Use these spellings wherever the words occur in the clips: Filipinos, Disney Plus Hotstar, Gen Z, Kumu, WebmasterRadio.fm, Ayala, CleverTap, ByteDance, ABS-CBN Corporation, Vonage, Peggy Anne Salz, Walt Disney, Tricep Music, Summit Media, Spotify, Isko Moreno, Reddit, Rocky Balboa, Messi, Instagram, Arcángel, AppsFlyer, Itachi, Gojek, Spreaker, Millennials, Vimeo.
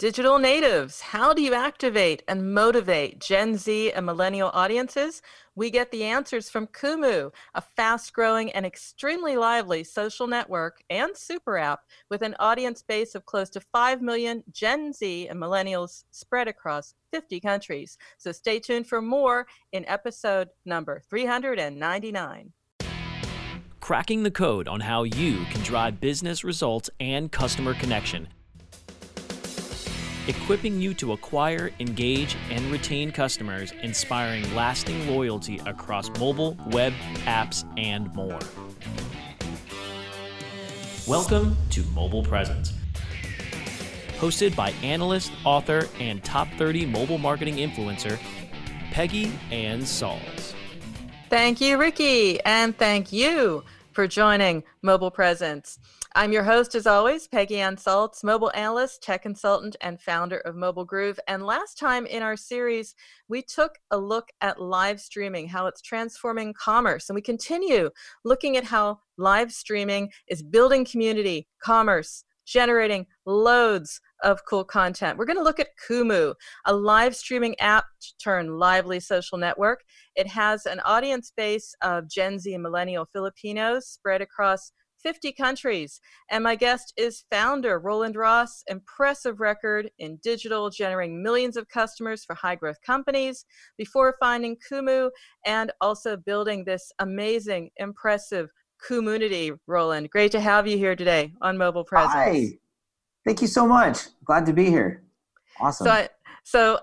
Digital natives, how do you activate and motivate Gen Z and millennial audiences? We get the answers from Kumu, a fast-growing and extremely lively social network and super app with an audience base of close to 5 million Gen Z and millennials spread across 50 countries. So stay tuned for more in episode number 399. Cracking the code on how you can drive business results and customer connection. Equipping you to acquire, engage, and retain customers, inspiring lasting loyalty across mobile, web, apps, and more. Welcome to Mobile Presence. Hosted by analyst, author, and top 30 mobile marketing influencer, Peggy Anne Salz. Thank you, Ricky, and thank you for joining Mobile Presence. I'm your host, as always, Peggy Anne Salz, mobile analyst, tech consultant, and founder of Mobile Groove. And last time in our series, we took a look at live streaming, how it's transforming commerce. And we continue looking at how live streaming is building community, commerce, generating loads of cool content. We're going to look at Kumu, a live streaming app turned lively social network. It has an audience base of Gen Z and millennial Filipinos spread across 50 countries. And my guest is founder Roland Ros, impressive record in digital, generating millions of customers for high growth companies before finding Kumu and also building this amazing, impressive community. Roland, great to have you here today on Mobile Presence. Hi, thank you so much. Glad to be here. Awesome. So,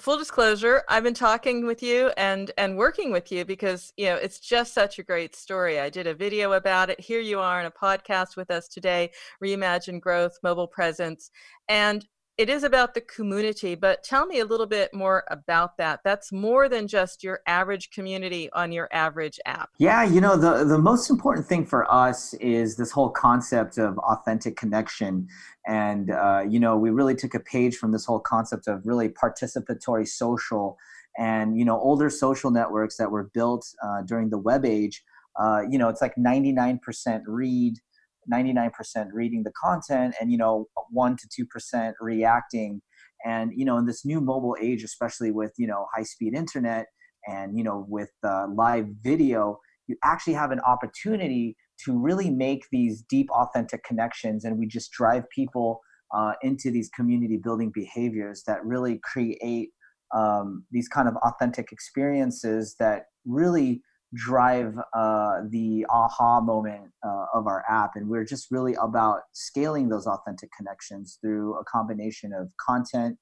full disclosure, I've been talking with you and working with you because, you know, it's just such a great story. I did a video about it. Here you are in a podcast with us today, Reimagine Growth, Mobile Presence. And it is about the community, but tell me a little bit more about that. That's more than just your average community on your average app. Yeah, you know, the most important thing for us is this whole concept of authentic connection. And, you know, we really took a page from this whole concept of really participatory social and, you know, older social networks that were built during the web age. You know, it's like 99% reading the content and, you know, 1 to 2% reacting. And, you know, in this new mobile age, especially with, you know, high speed internet and, you know, with live video, you actually have an opportunity to really make these deep, authentic connections. And we just drive people into these community building behaviors that really create these kind of authentic experiences that really drive the aha moment of our app. And we're just really about scaling those authentic connections through a combination of content,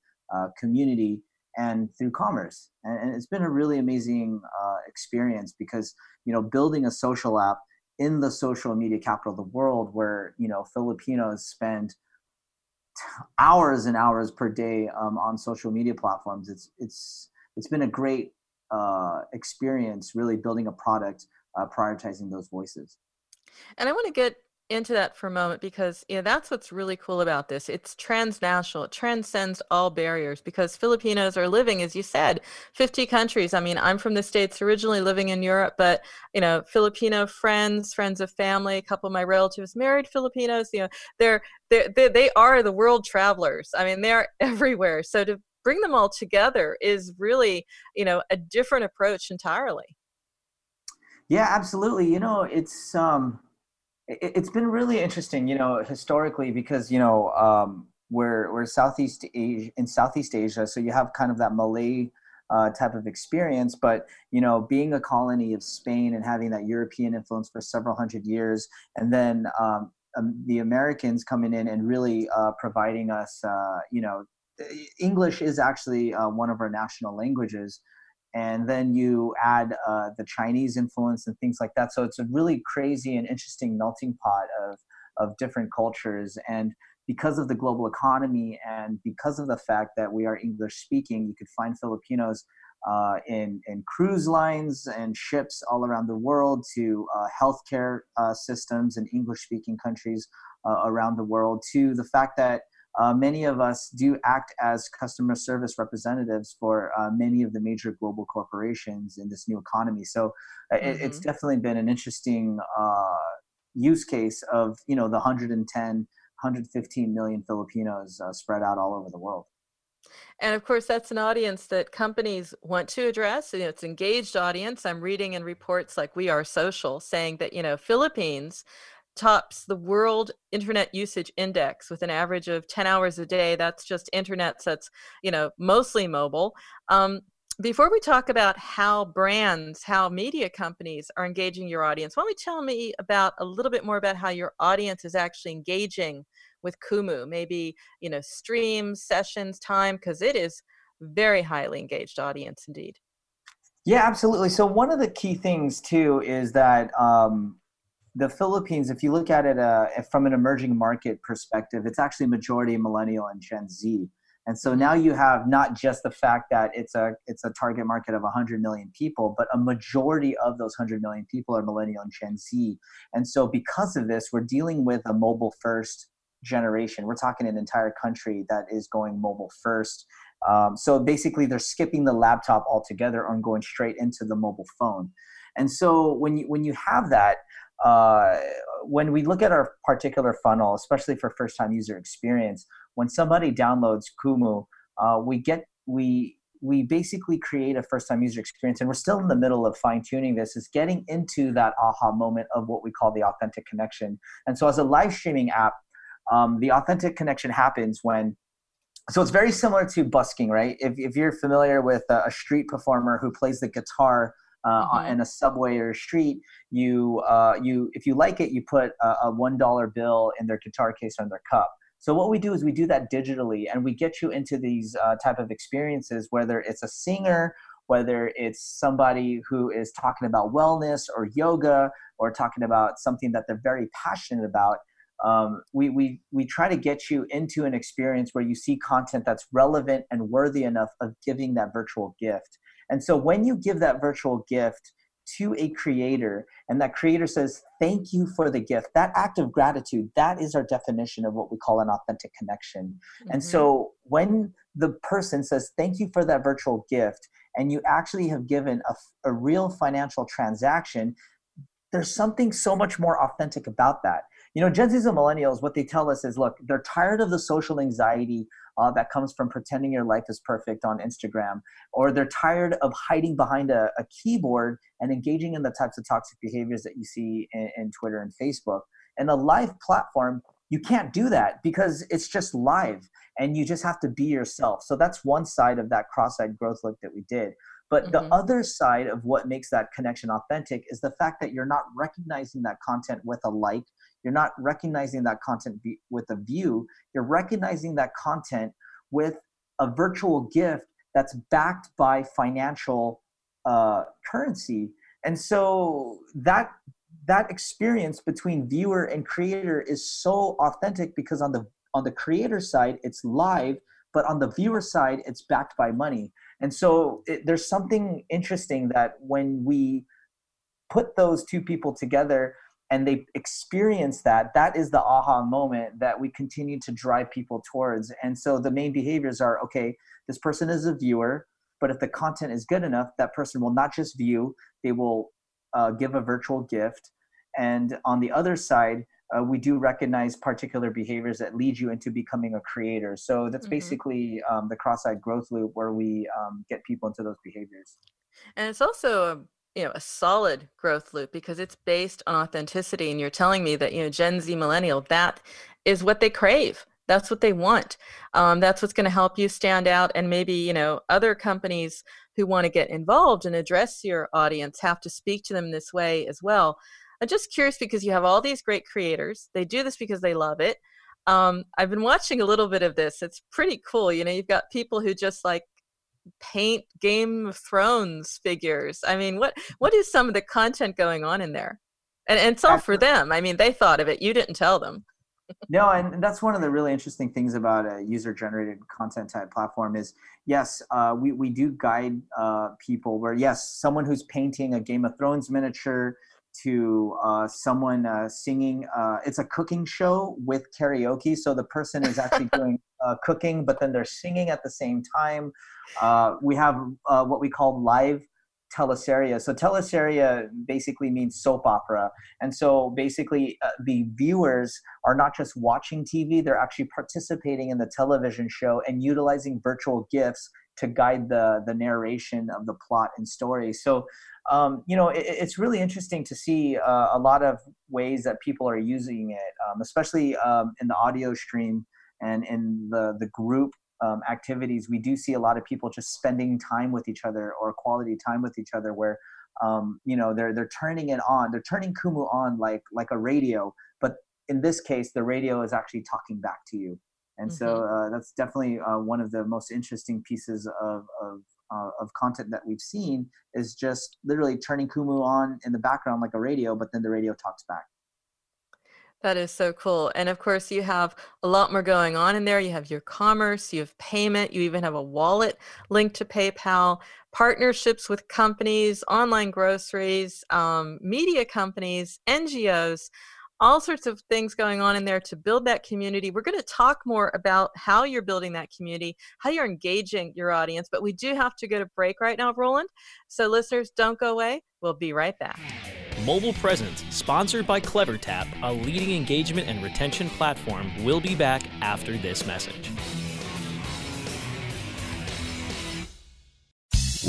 community, and through commerce. And it's been a really amazing experience because, you know, building a social app in the social media capital of the world where, you know, Filipinos spend hours and hours per day on social media platforms, it's been a great experience really building a product, prioritizing those voices. And I want to get into that for a moment because, you know, that's what's really cool about this. It's transnational. It transcends all barriers because Filipinos are living, as you said, 50 countries. I mean, I'm from the States originally, living in Europe, but, you know, Filipino friends, friends of family, a couple of my relatives married Filipinos, you know, they are the world travelers. I mean, they're everywhere. So to bring them all together is really, you know, a different approach entirely. Yeah, absolutely. You know, it's been really interesting, you know, historically, because, you know, we're in Southeast Asia. So you have kind of that Malay type of experience, but, you know, being a colony of Spain and having that European influence for several hundred years, and then the Americans coming in and really providing us, you know, English is actually one of our national languages. And then you add the Chinese influence and things like that. So it's a really crazy and interesting melting pot of different cultures. And because of the global economy and because of the fact that we are English speaking, you could find Filipinos in cruise lines and ships all around the world, to healthcare systems in English speaking countries around the world, to the fact that many of us do act as customer service representatives for many of the major global corporations in this new economy. So it's definitely been an interesting use case of, you know, the 110 115 million Filipinos spread out all over the world. And of course, that's an audience that companies want to address. You know, it's an engaged audience. I'm reading in reports like We Are Social saying that, you know, Philippines tops the world internet usage index with an average of 10 hours a day. That's just internet, so that's, you know, mostly mobile. Before we talk about how brands, how media companies are engaging your audience, why don't you tell me about a little bit more about how your audience is actually engaging with Kumu? Maybe, you know, streams, sessions, time, because it is very highly engaged audience indeed. Yeah, absolutely. So one of the key things too is that the Philippines, if you look at it from an emerging market perspective, it's actually majority millennial and Gen Z. And so now you have not just the fact that it's a target market of 100 million people, but a majority of those 100 million people are millennial and Gen Z. And so because of this, we're dealing with a mobile first generation. We're talking an entire country that is going mobile first. So basically they're skipping the laptop altogether and going straight into the mobile phone. And so when you have that, when we look at our particular funnel, especially for first-time user experience, when somebody downloads Kumu, we basically create a first-time user experience, and we're still in the middle of fine-tuning this, is getting into that aha moment of what we call the authentic connection. And so as a live streaming app, the authentic connection happens when, so it's very similar to busking, right? If you're familiar with a street performer who plays the guitar in a subway or a street, if you like it, you put a $1 bill in their guitar case or in their cup. So what we do is we do that digitally, and we get you into these type of experiences, whether it's a singer, whether it's somebody who is talking about wellness or yoga or talking about something that they're very passionate about. We try to get you into an experience where you see content that's relevant and worthy enough of giving that virtual gift. And so when you give that virtual gift to a creator and that creator says, thank you for the gift, that act of gratitude, that is our definition of what we call an authentic connection. Mm-hmm. And so when the person says, thank you for that virtual gift, and you actually have given a real financial transaction, there's something so much more authentic about that. You know, Gen Z's and millennials, what they tell us is, look, they're tired of the social anxiety that comes from pretending your life is perfect on Instagram, or they're tired of hiding behind a keyboard and engaging in the types of toxic behaviors that you see in Twitter and Facebook. And a live platform, you can't do that because it's just live and you just have to be yourself. So that's one side of that cross-eyed growth look that we did. But the other side of what makes that connection authentic is the fact that you're not recognizing that content with a like, you're not recognizing that content with a view, you're recognizing that content with a virtual gift that's backed by financial currency. And so that experience between viewer and creator is so authentic because on the creator side, it's live, but on the viewer side, it's backed by money. And so there's something interesting that when we put those two people together and they experience that, that is the aha moment that we continue to drive people towards. And so the main behaviors are, okay, this person is a viewer, but if the content is good enough, that person will not just view, they will give a virtual gift. And on the other side, we do recognize particular behaviors that lead you into becoming a creator. So that's basically the cross-eyed growth loop where we get people into those behaviors. And it's also a solid growth loop because it's based on authenticity. And you're telling me that, you know, Gen Z millennial, that is what they crave. That's what they want. That's what's going to help you stand out. And maybe, you know, other companies who want to get involved and address your audience have to speak to them this way as well. I'm just curious because you have all these great creators. They do this because they love it. I've been watching a little bit of this. It's pretty cool. You know, you've got people who just like paint Game of Thrones figures. I mean, what is some of the content going on in there? And it's all for them. I mean, they thought of it. You didn't tell them. No, and that's one of the really interesting things about a user-generated content type platform is, yes, we do guide people where, yes, someone who's painting a Game of Thrones miniature to someone singing. It's a cooking show with karaoke. So the person is actually doing cooking, but then they're singing at the same time. We have what we call live teleserye. So teleserye basically means soap opera. And so basically the viewers are not just watching TV, they're actually participating in the television show and utilizing virtual GIFs to guide the narration of the plot and story. So, you know, it's really interesting to see a lot of ways that people are using it, especially in the audio stream and in the group activities. We do see a lot of people just spending time with each other or quality time with each other where, you know, they're turning it on. They're turning Kumu on like a radio, but in this case, the radio is actually talking back to you. And so that's definitely one of the most interesting pieces of content that we've seen is just literally turning Kumu on in the background like a radio, but then the radio talks back. That is so cool. And of course, you have a lot more going on in there. You have your commerce, you have payment, you even have a wallet linked to PayPal, partnerships with companies, online groceries, media companies, NGOs. All sorts of things going on in there to build that community. We're going to talk more about how you're building that community, how you're engaging your audience, but we do have to go to break right now, Roland. So listeners, don't go away. We'll be right back. Mobile Presence, sponsored by CleverTap, a leading engagement and retention platform, will be back after this message.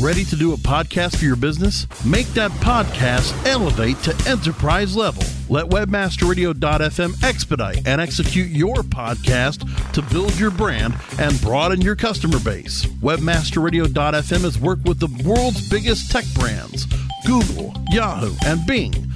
Ready to do a podcast for your business? Make that podcast elevate to enterprise level. Let WebmasterRadio.fm expedite and execute your podcast to build your brand and broaden your customer base. WebmasterRadio.fm has worked with the world's biggest tech brands, Google, Yahoo, and Bing,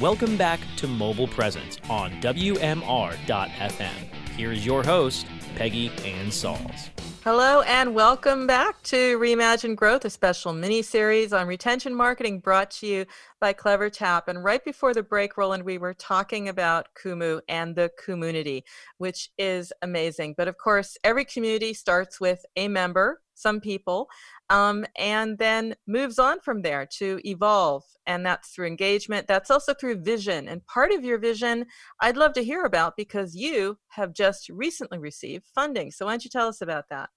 Welcome back to Mobile Presence on WMR.fm. Here is your host, Peggy Anne Salz. Hello and welcome back to Reimagine Growth, a special mini-series on retention marketing brought to you by CleverTap. And right before the break, Roland, we were talking about Kumu and the community, which is amazing. But of course, every community starts with a member, some people, and then moves on from there to evolve. And that's through engagement. That's also through vision. And part of your vision I'd love to hear about because you have just recently received funding. So why don't you tell us about that?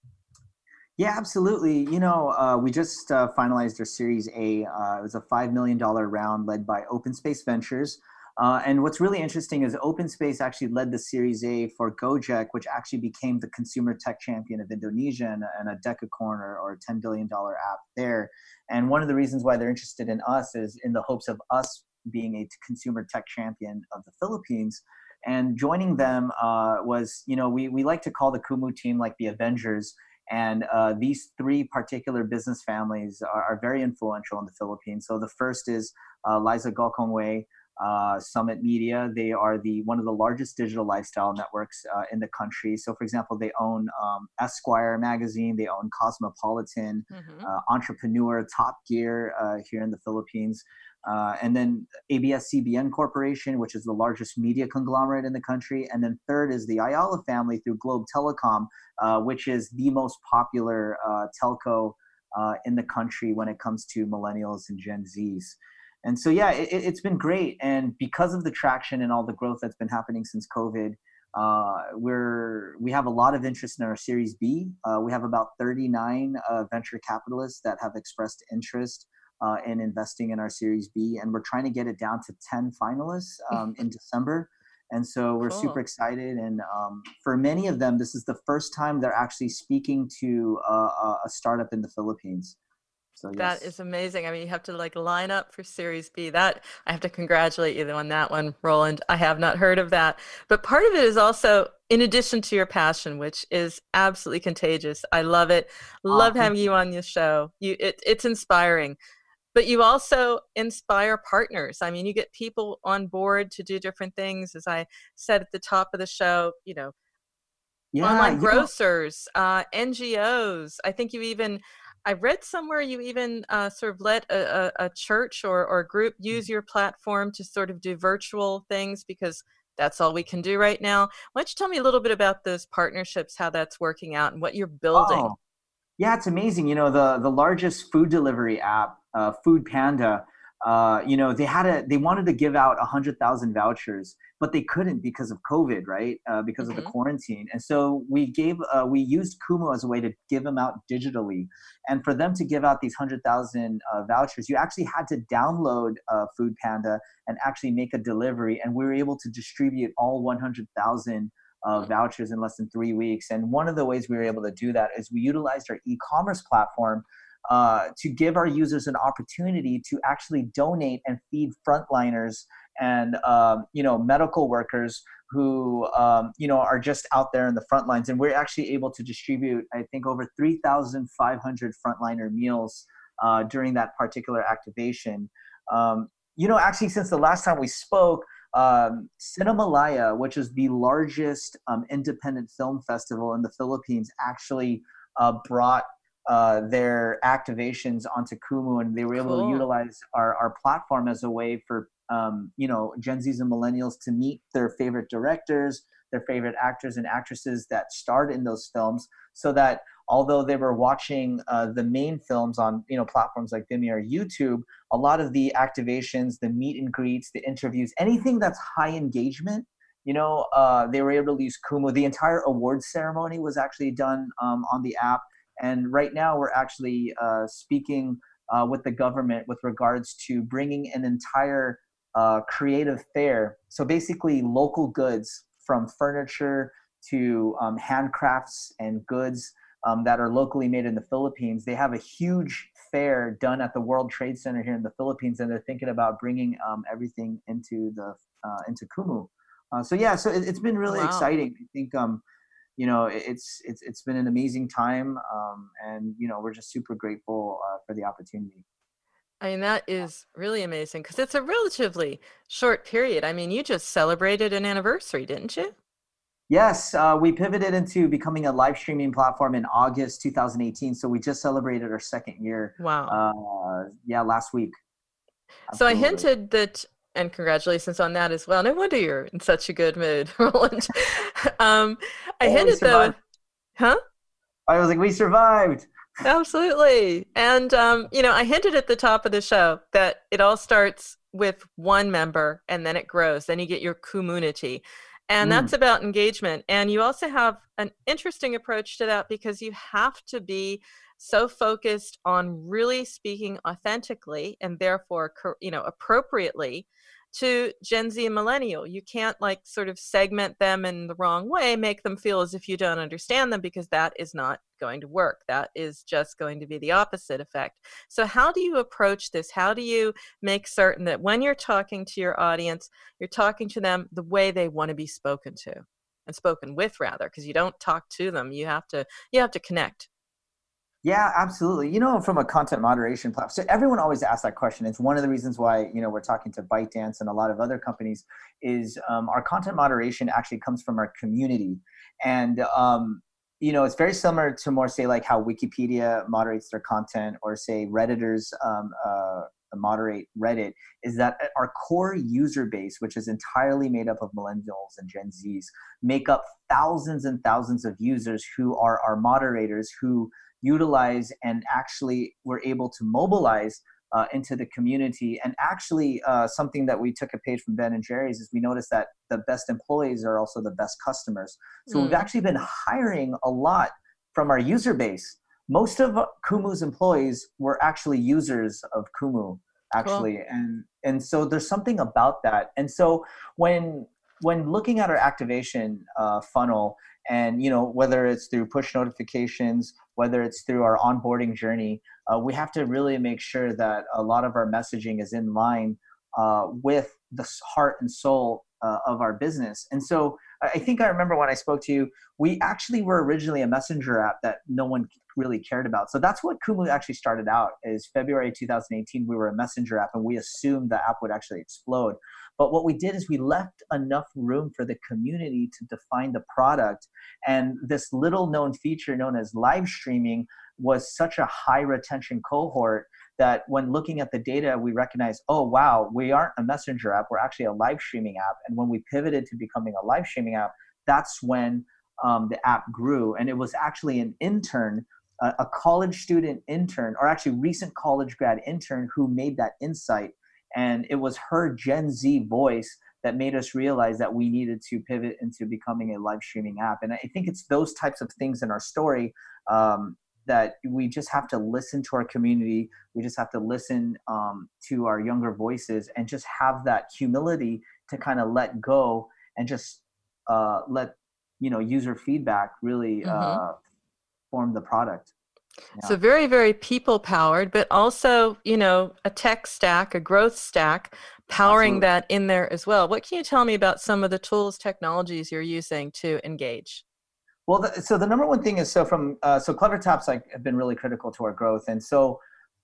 Yeah, absolutely. You know, we just finalized our Series A. It was a $5 million round led by OpenSpace Ventures. And what's really interesting is OpenSpace actually led the Series A for Gojek, which actually became the consumer tech champion of Indonesia and a decacorn or $10 billion app there. And one of the reasons why they're interested in us is in the hopes of us being a consumer tech champion of the Philippines. And joining them was, you know, we like to call the Kumu team like the Avengers. And these three particular business families are very influential in the Philippines. So the first is Liza Gokongwei, Summit Media. They are one of the largest digital lifestyle networks in the country. So for example, they own Esquire magazine, they own Cosmopolitan, Entrepreneur, Top Gear here in the Philippines. And then ABS-CBN Corporation, which is the largest media conglomerate in the country. And then third is the Ayala family through Globe Telecom, which is the most popular telco in the country when it comes to millennials and Gen Zs. And so, yeah, it's been great. And because of the traction and all the growth that's been happening since COVID, we have a lot of interest in our Series B. We have about 39 venture capitalists that have expressed interest in investing in our Series B. And we're trying to get it down to 10 finalists in December. And so we're super excited. And for many of them, this is the first time they're actually speaking to a startup in the Philippines. So, yes. That is amazing. I mean, you have to like line up for Series B. That I have to congratulate you on that one, Roland. I have not heard of that. But part of it is also in addition to your passion, which is absolutely contagious. I love it. Love having you on your show. It's inspiring. But you also inspire partners. I mean, you get people on board to do different things. As I said at the top of the show, you know, online grocers, NGOs. I think you even, I read somewhere you even sort of let a church or a group use your platform to sort of do virtual things because that's all we can do right now. Why don't you tell me a little bit about those partnerships, how that's working out and what you're building? Oh. Yeah, it's amazing. You know, the largest food delivery app, Food Panda, you know, they wanted to give out 100,000 vouchers, but they couldn't because of COVID, right? Because of the quarantine. And so we used Kumu as a way to give them out digitally. And for them to give out these 100,000 vouchers, you actually had to download Food Panda and actually make a delivery. And we were able to distribute all 100,000 vouchers in less than 3 weeks. And one of the ways we were able to do that is we utilized our e-commerce platform to give our users an opportunity to actually donate and feed frontliners and, you know, medical workers who, you know, are just out there in the front lines. And we're actually able to distribute, I think, over 3,500 frontliner meals during that particular activation. You know, actually, since the last time we spoke, Cinemalaya, which is the largest independent film festival in the Philippines, actually brought their activations onto Kumu, and they were able to utilize our platform as a way for you know, Gen Zs and Millennials to meet their favorite directors, their favorite actors and actresses that starred in those films, so that although they were watching the main films on, you know, platforms like Vimeo or YouTube, a lot of the activations, the meet and greets, the interviews, anything that's high engagement, you know, they were able to use Kumu. The entire awards ceremony was actually done on the app. And right now we're actually speaking with the government with regards to bringing an entire creative fair. So basically local goods from furniture to handcrafts and goods that are locally made in the Philippines. They have a huge fair done at the World Trade Center here in the Philippines, and they're thinking about bringing everything into Kumu. So yeah, so it's been really exciting. I think you know, it's been an amazing time, and you know, we're just super grateful for the opportunity. I mean, that is really amazing because it's a relatively short period. I mean, you just celebrated an anniversary, didn't you? Yes, we pivoted into becoming a live streaming platform in August 2018. So we just celebrated our second year. Wow. Yeah, last week. Absolutely. So I hinted that, and congratulations on that as well. No wonder you're in such a good mood, Roland. I hinted though. Huh? I was like, we survived. Absolutely. And, you know, I hinted at the top of the show that it all starts with one member and then it grows. Then you get your community. And that's about engagement. And you also have an interesting approach to that because you have to be so focused on really speaking authentically and therefore, you know, appropriately to Gen Z and Millennial. You can't like sort of segment them in the wrong way, make them feel as if you don't understand them, because that is not going to work. That is just going to be the opposite effect. So how do you approach this? How do you make certain that when you're talking to your audience, you're talking to them the way they want to be spoken to and spoken with, rather, because you don't talk to them. You have to connect. Yeah, absolutely. You know, from a content moderation platform, so everyone always asks that question. It's one of the reasons why, you know, we're talking to ByteDance and a lot of other companies is our content moderation actually comes from our community. And, you know, it's very similar to more, say, like how Wikipedia moderates their content or, say, Redditors moderate Reddit, is that our core user base, which is entirely made up of Millennials and Gen Zs, make up thousands and thousands of users who are our moderators who utilize and actually were able to mobilize into the community. And actually something that we took a page from Ben and Jerry's is we noticed that the best employees are also the best customers. So we've actually been hiring a lot from our user base. Most of Kumu's employees were actually users of Kumu, actually. Cool. And so there's something about that. And so when looking at our activation funnel, and, you know, whether it's through push notifications, whether it's through our onboarding journey, we have to really make sure that a lot of our messaging is in line with the heart and soul of our business. And so I think I remember when I spoke to you, we actually were originally a messenger app that no one really cared about. So that's what Kumu actually started out is February 2018, we were a messenger app and we assumed the app would actually explode. But what we did is we left enough room for the community to define the product. And this little known feature known as live streaming was such a high retention cohort that when looking at the data, we recognize, oh, wow, we aren't a messenger app. We're actually a live streaming app. And when we pivoted to becoming a live streaming app, that's when the app grew. And it was actually an intern, a college student intern, or actually recent college grad intern who made that insight. And it was her Gen Z voice that made us realize that we needed to pivot into becoming a live streaming app. And I think it's those types of things in our story that we just have to listen to our community. We just have to listen to our younger voices and just have that humility to kind of let go and just let, you know, user feedback really form the product. Yeah. So very, very people powered, but also, you know, a tech stack, a growth stack, powering that in there as well. What can you tell me about some of the tools, technologies you're using to engage? Well, so the number one thing is, so CleverTap's like have been really critical to our growth. And so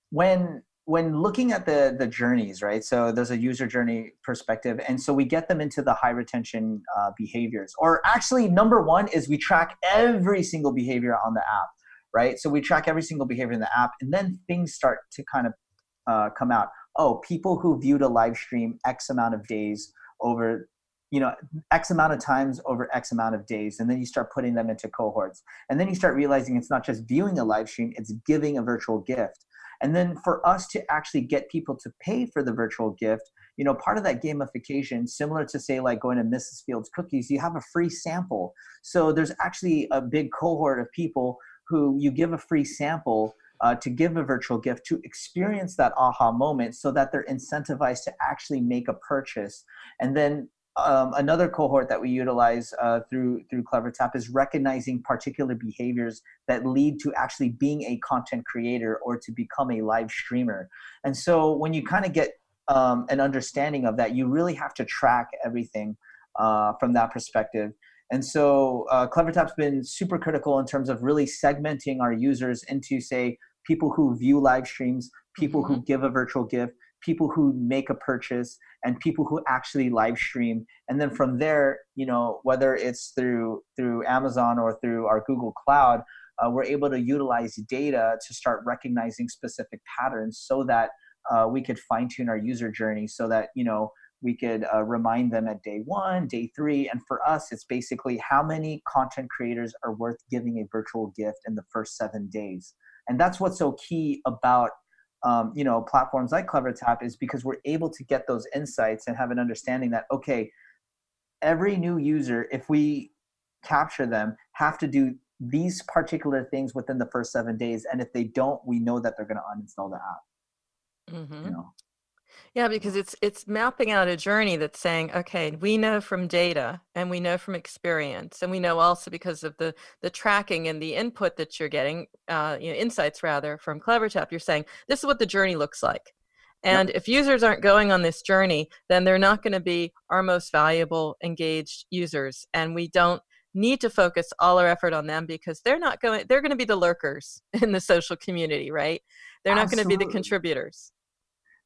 when looking at the journeys, right? So there's a user journey perspective. And so we get them into the high retention behaviors, or actually number one is we track every single behavior on the app, right? So we track every single behavior in the app, and then things start to kind of come out. Oh, people who viewed a live stream X amount of days over, you know, X amount of times over X amount of days. And then you start putting them into cohorts. And then you start realizing it's not just viewing a live stream, it's giving a virtual gift. And then for us to actually get people to pay for the virtual gift, you know, part of that gamification, similar to say like going to Mrs. Fields Cookies, you have a free sample. So there's actually a big cohort of people who you give a free sample to give a virtual gift to experience that aha moment so that they're incentivized to actually make a purchase. And then another cohort that we utilize through CleverTap is recognizing particular behaviors that lead to actually being a content creator or to become a live streamer. And so when you kind of get an understanding of that, you really have to track everything from that perspective. And so CleverTap's been super critical in terms of really segmenting our users into, say, people who view live streams, people who give a virtual gift, people who make a purchase, and people who actually live stream. And then from there, you know, whether it's through Amazon or through our Google Cloud, we're able to utilize data to start recognizing specific patterns so that we could fine-tune our user journey so that, you know, we could remind them at day one, day three. And for us, it's basically how many content creators are worth giving a virtual gift in the first 7 days. And that's what's so key about, you know, platforms like CleverTap is because we're able to get those insights and have an understanding that, okay, every new user, if we capture them, have to do these particular things within the first 7 days. And if they don't, we know that they're going to uninstall the app. You know? Yeah, because it's mapping out a journey that's saying, okay, we know from data and we know from experience, and we know also because of the tracking and the input that you're getting, you know, insights rather from CleverTap, you're saying this is what the journey looks like. And if users aren't going on this journey, then they're not going to be our most valuable engaged users. And we don't need to focus all our effort on them because they're going to be the lurkers in the social community, right? They're not going to be the contributors.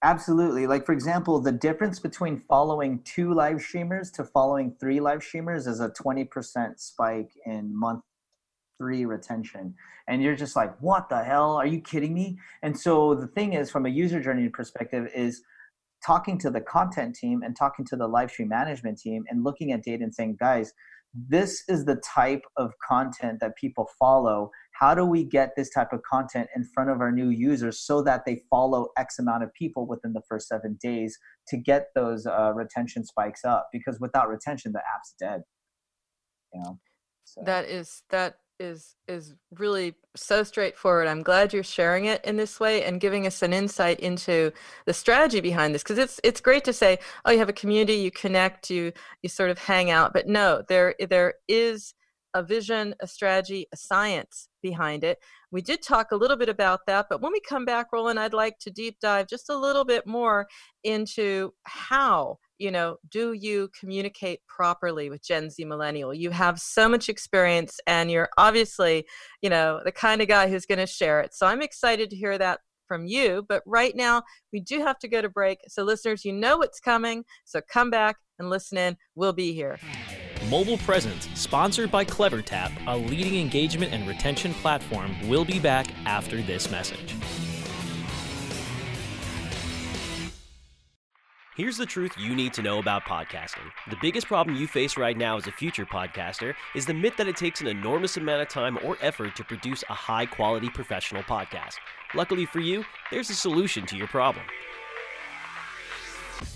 Absolutely. Like, for example, the difference between following 2 live streamers to following 3 live streamers is a 20% spike in month 3 retention. And you're just like, what the hell? Are you kidding me? And so the thing is, from a user journey perspective, is talking to the content team and talking to the live stream management team and looking at data and saying, guys, this is the type of content that people follow. How do we get this type of content in front of our new users so that they follow X amount of people within the first 7 days to get those retention spikes up? Because without retention, the app's dead. You know? So. That is really so straightforward. I'm glad you're sharing it in this way and giving us an insight into the strategy behind this, because it's great to say, oh, you have a community, you connect, you sort of hang out, but no, there is a vision, a strategy, a science behind it. We did talk a little bit about that, but when we come back, Roland, I'd like to deep dive just a little bit more into how, you know, do you communicate properly with Gen Z millennial? You have so much experience and you're obviously, you know, the kind of guy who's going to share it. So I'm excited to hear that from you. But right now, we do have to go to break. So listeners, you know what's coming. So come back and listen in. We'll be here. Mobile Presence, sponsored by CleverTap, a leading engagement and retention platform, will be back after this message. Here's the truth you need to know about podcasting. The biggest problem you face right now as a future podcaster is the myth that it takes an enormous amount of time or effort to produce a high-quality professional podcast. Luckily for you, there's a solution to your problem.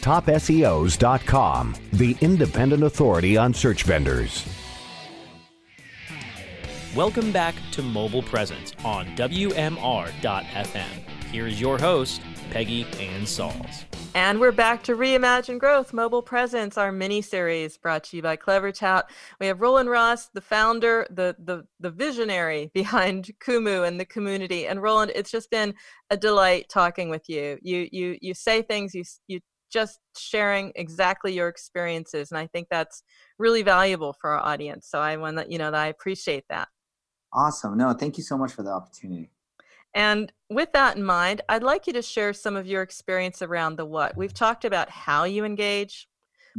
TopSEOs.com, the independent authority on search vendors. Welcome back to Mobile Presence on WMR.FM. Here is your host, Peggy Anne Salz. And we're back to Reimagine Growth, Mobile Presence, our mini-series brought to you by CleverTap. We have Roland Ros, the founder, the visionary behind Kumu and the community. And Roland, it's just been a delight talking with you. You say things, you just sharing exactly your experiences. And I think that's really valuable for our audience. So I want to let you know that I appreciate that. Awesome. No, thank you so much for the opportunity. And with that in mind, I'd like you to share some of your experience around the what. We've talked about how you engage.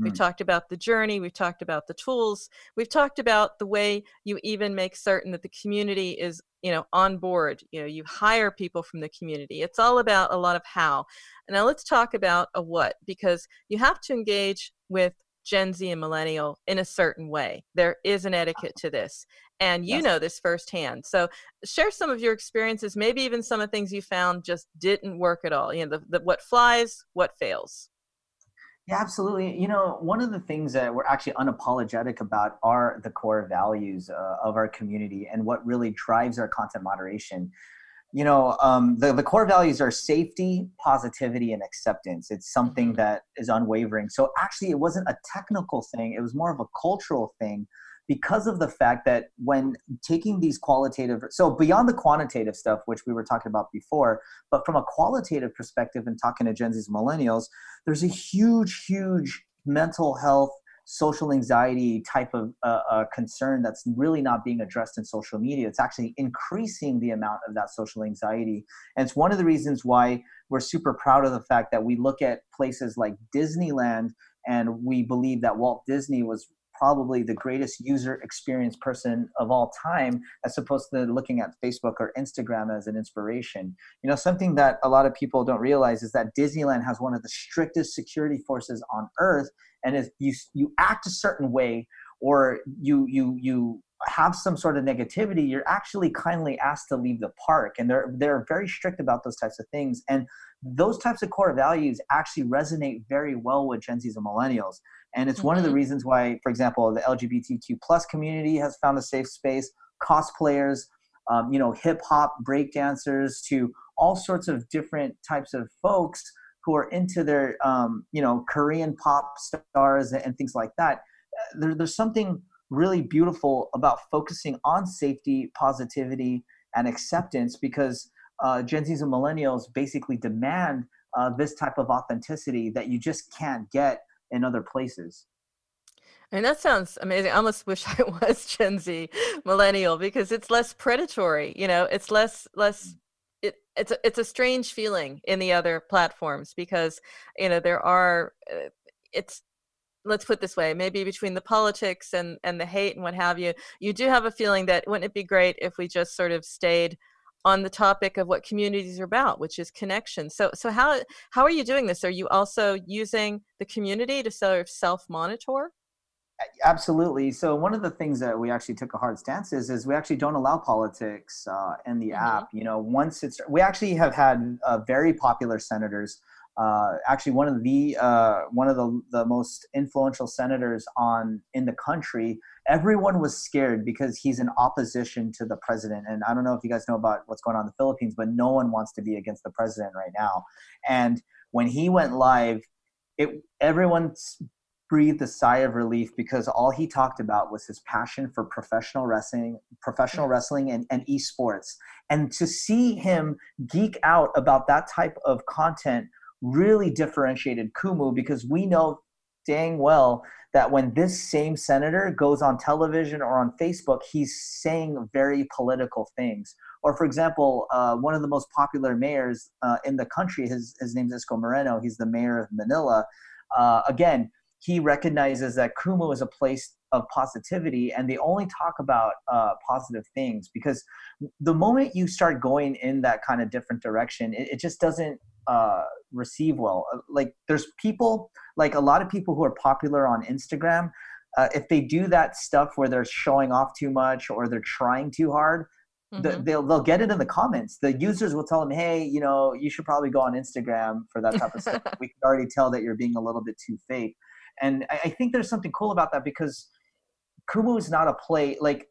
We've talked about the journey. We've talked about the tools. We've talked about the way you even make certain that the community is, you know, on board. You know, you hire people from the community. It's all about a lot of how. Now let's talk about a what, because you have to engage with Gen Z and millennial in a certain way. There is an etiquette to this, and you know this firsthand. So share some of your experiences, maybe even some of the things you found just didn't work at all. You know, the what flies, what fails. Yeah, absolutely. You know, one of the things that we're actually unapologetic about are the core values of our community and what really drives our content moderation. You know, the core values are safety, positivity, and acceptance. It's something that is unwavering. So actually, it wasn't a technical thing. It was more of a cultural thing because of the fact that when taking these qualitative, so beyond the quantitative stuff, which we were talking about before, but from a qualitative perspective and talking to Gen Z's millennials, there's a huge, huge mental health, social anxiety type of concern that's really not being addressed in social media. It's actually increasing the amount of that social anxiety. And it's one of the reasons why we're super proud of the fact that we look at places like Disneyland, and we believe that Walt Disney was probably the greatest user experience person of all time, as opposed to looking at Facebook or Instagram as an inspiration. You know, something that a lot of people don't realize is that Disneyland has one of the strictest security forces on earth. And if you act a certain way, or you have some sort of negativity, you're actually kindly asked to leave the park. And they're very strict about those types of things. And those types of core values actually resonate very well with Gen Zs and millennials. And it's one of the reasons why, for example, the LGBTQ plus community has found a safe space, cosplayers, you know, hip hop, break dancers, to all sorts of different types of folks who are into their, Korean pop stars and things like that, there's something really beautiful about focusing on safety, positivity, and acceptance, because Gen Zs and millennials basically demand this type of authenticity that you just can't get in other places. And that sounds amazing. I almost wish I was Gen Z millennial, because it's less predatory, you know, it's less, it's a strange feeling in the other platforms, because, you know, there are, let's put it this way, maybe between the politics and the hate and what have you, you do have a feeling that wouldn't it be great if we just sort of stayed on the topic of what communities are about, which is connection. So how are you doing this? Are you also using the community to sort of self-monitor? Absolutely. So one of the things that we actually took a hard stance is we actually don't allow politics in the app. You know, we actually have had very popular senators. Actually, one of the most influential senators in the country. Everyone was scared because he's in opposition to the president. And I don't know if you guys know about what's going on in the Philippines, but no one wants to be against the president right now. And when he went live, everyone breathed a sigh of relief, because all he talked about was his passion for professional wrestling and esports. And to see him geek out about that type of content really differentiated Kumu, because we know dang well that when this same senator goes on television or on Facebook, he's saying very political things. Or for example, one of the most popular mayors in the country, his name is Isko Moreno, he's the mayor of Manila. Again, he recognizes that Kumu is a place of positivity, and they only talk about positive things, because the moment you start going in that kind of different direction, it just doesn't receive well. Like there's people, like a lot of people who are popular on Instagram, if they do that stuff where they're showing off too much or they're trying too hard, they'll get it in the comments. The users will tell them, hey, you know, you should probably go on Instagram for that type of stuff. We can already tell that you're being a little bit too fake. And I think there's something cool about that, because Kumu is not a play. Like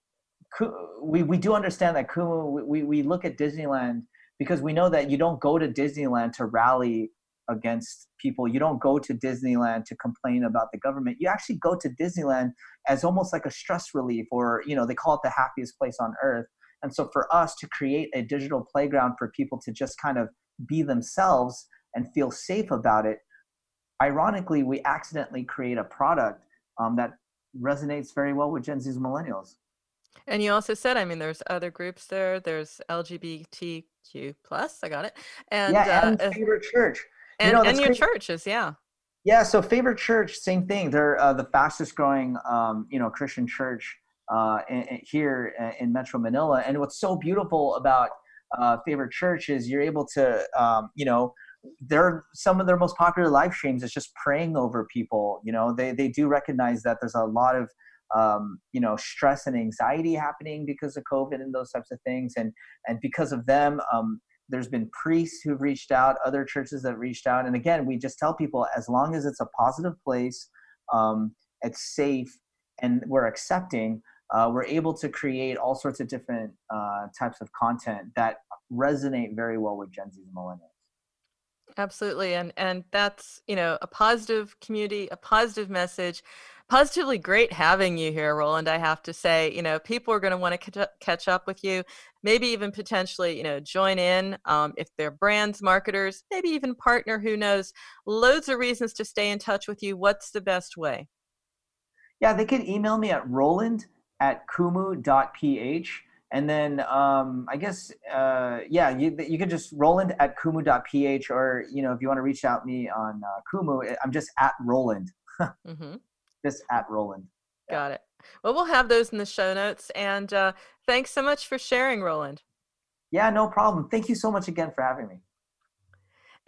we do understand that Kumu, we look at Disneyland because we know that you don't go to Disneyland to rally against people. You don't go to Disneyland to complain about the government. You actually go to Disneyland as almost like a stress relief, or, you know, they call it the happiest place on earth. And so for us to create a digital playground for people to just kind of be themselves and feel safe about it, ironically, we accidentally create a product that resonates very well with Gen Z's millennials. And you also said, I mean, there's other groups there. There's LGBTQ+, I got it. And, yeah, and Favorite Church. And your churches, yeah. Yeah, so Favorite Church, same thing. They're the fastest growing, Christian church here in Metro Manila. And what's so beautiful about Favorite Church is you're able to, some of their most popular live streams is just praying over people. You know, they do recognize that there's a lot of, stress and anxiety happening because of COVID and those types of things. And because of them, there's been priests who've reached out, other churches that reached out. And again, we just tell people, as long as it's a positive place, it's safe, and we're accepting, we're able to create all sorts of different types of content that resonate very well with Gen Z and millennials. Absolutely. And that's, you know, a positive community, a positive message. Positively great having you here, Roland. I have to say, you know, people are going to want to catch up with you, maybe even potentially, you know, join in if they're brands, marketers, maybe even partner, who knows, loads of reasons to stay in touch with you. What's the best way? Yeah, they can email me at roland@kumu.ph. And then you can just roland@kumu.ph, or, you know, if you want to reach out to me on Kumu, I'm just @Roland. Just @Roland. Yeah. Got it. Well, we'll have those in the show notes. And thanks so much for sharing, Roland. Yeah, no problem. Thank you so much again for having me.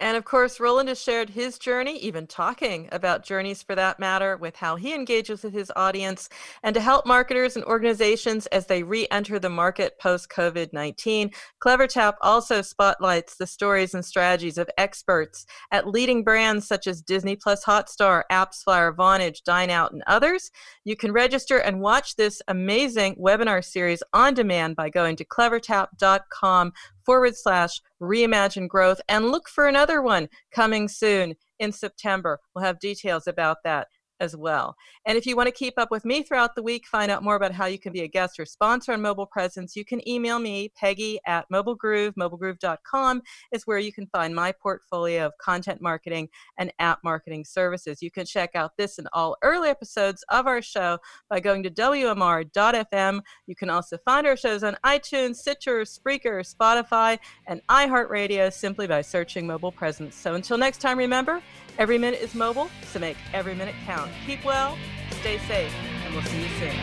And of course, Roland has shared his journey, even talking about journeys for that matter, with how he engages with his audience and to help marketers and organizations as they re-enter the market post-COVID-19. CleverTap also spotlights the stories and strategies of experts at leading brands such as Disney Plus Hotstar, AppsFlyer, Vonage, Dineout, and others. You can register and watch this amazing webinar series on demand by going to clevertap.com /reimaginegrowth, and look for another one coming soon in September. We'll have details about that as well. And if you want to keep up with me throughout the week, find out more about how you can be a guest or sponsor on Mobile Presence, you can email me, Peggy at MobileGroove, mobilegroove.com is where you can find my portfolio of content marketing and app marketing services. You can check out this and all early episodes of our show by going to WMR.fm. You can also find our shows on iTunes, Stitcher, Spreaker, Spotify, and iHeartRadio simply by searching Mobile Presence. So until next time, remember, every minute is mobile, so make every minute count. Keep well, stay safe, and we'll see you soon.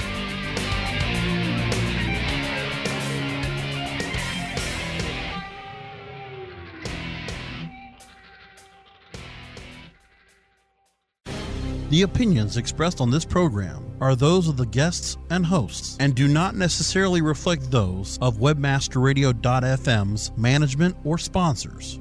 The opinions expressed on this program are those of the guests and hosts and do not necessarily reflect those of WebmasterRadio.fm's management or sponsors.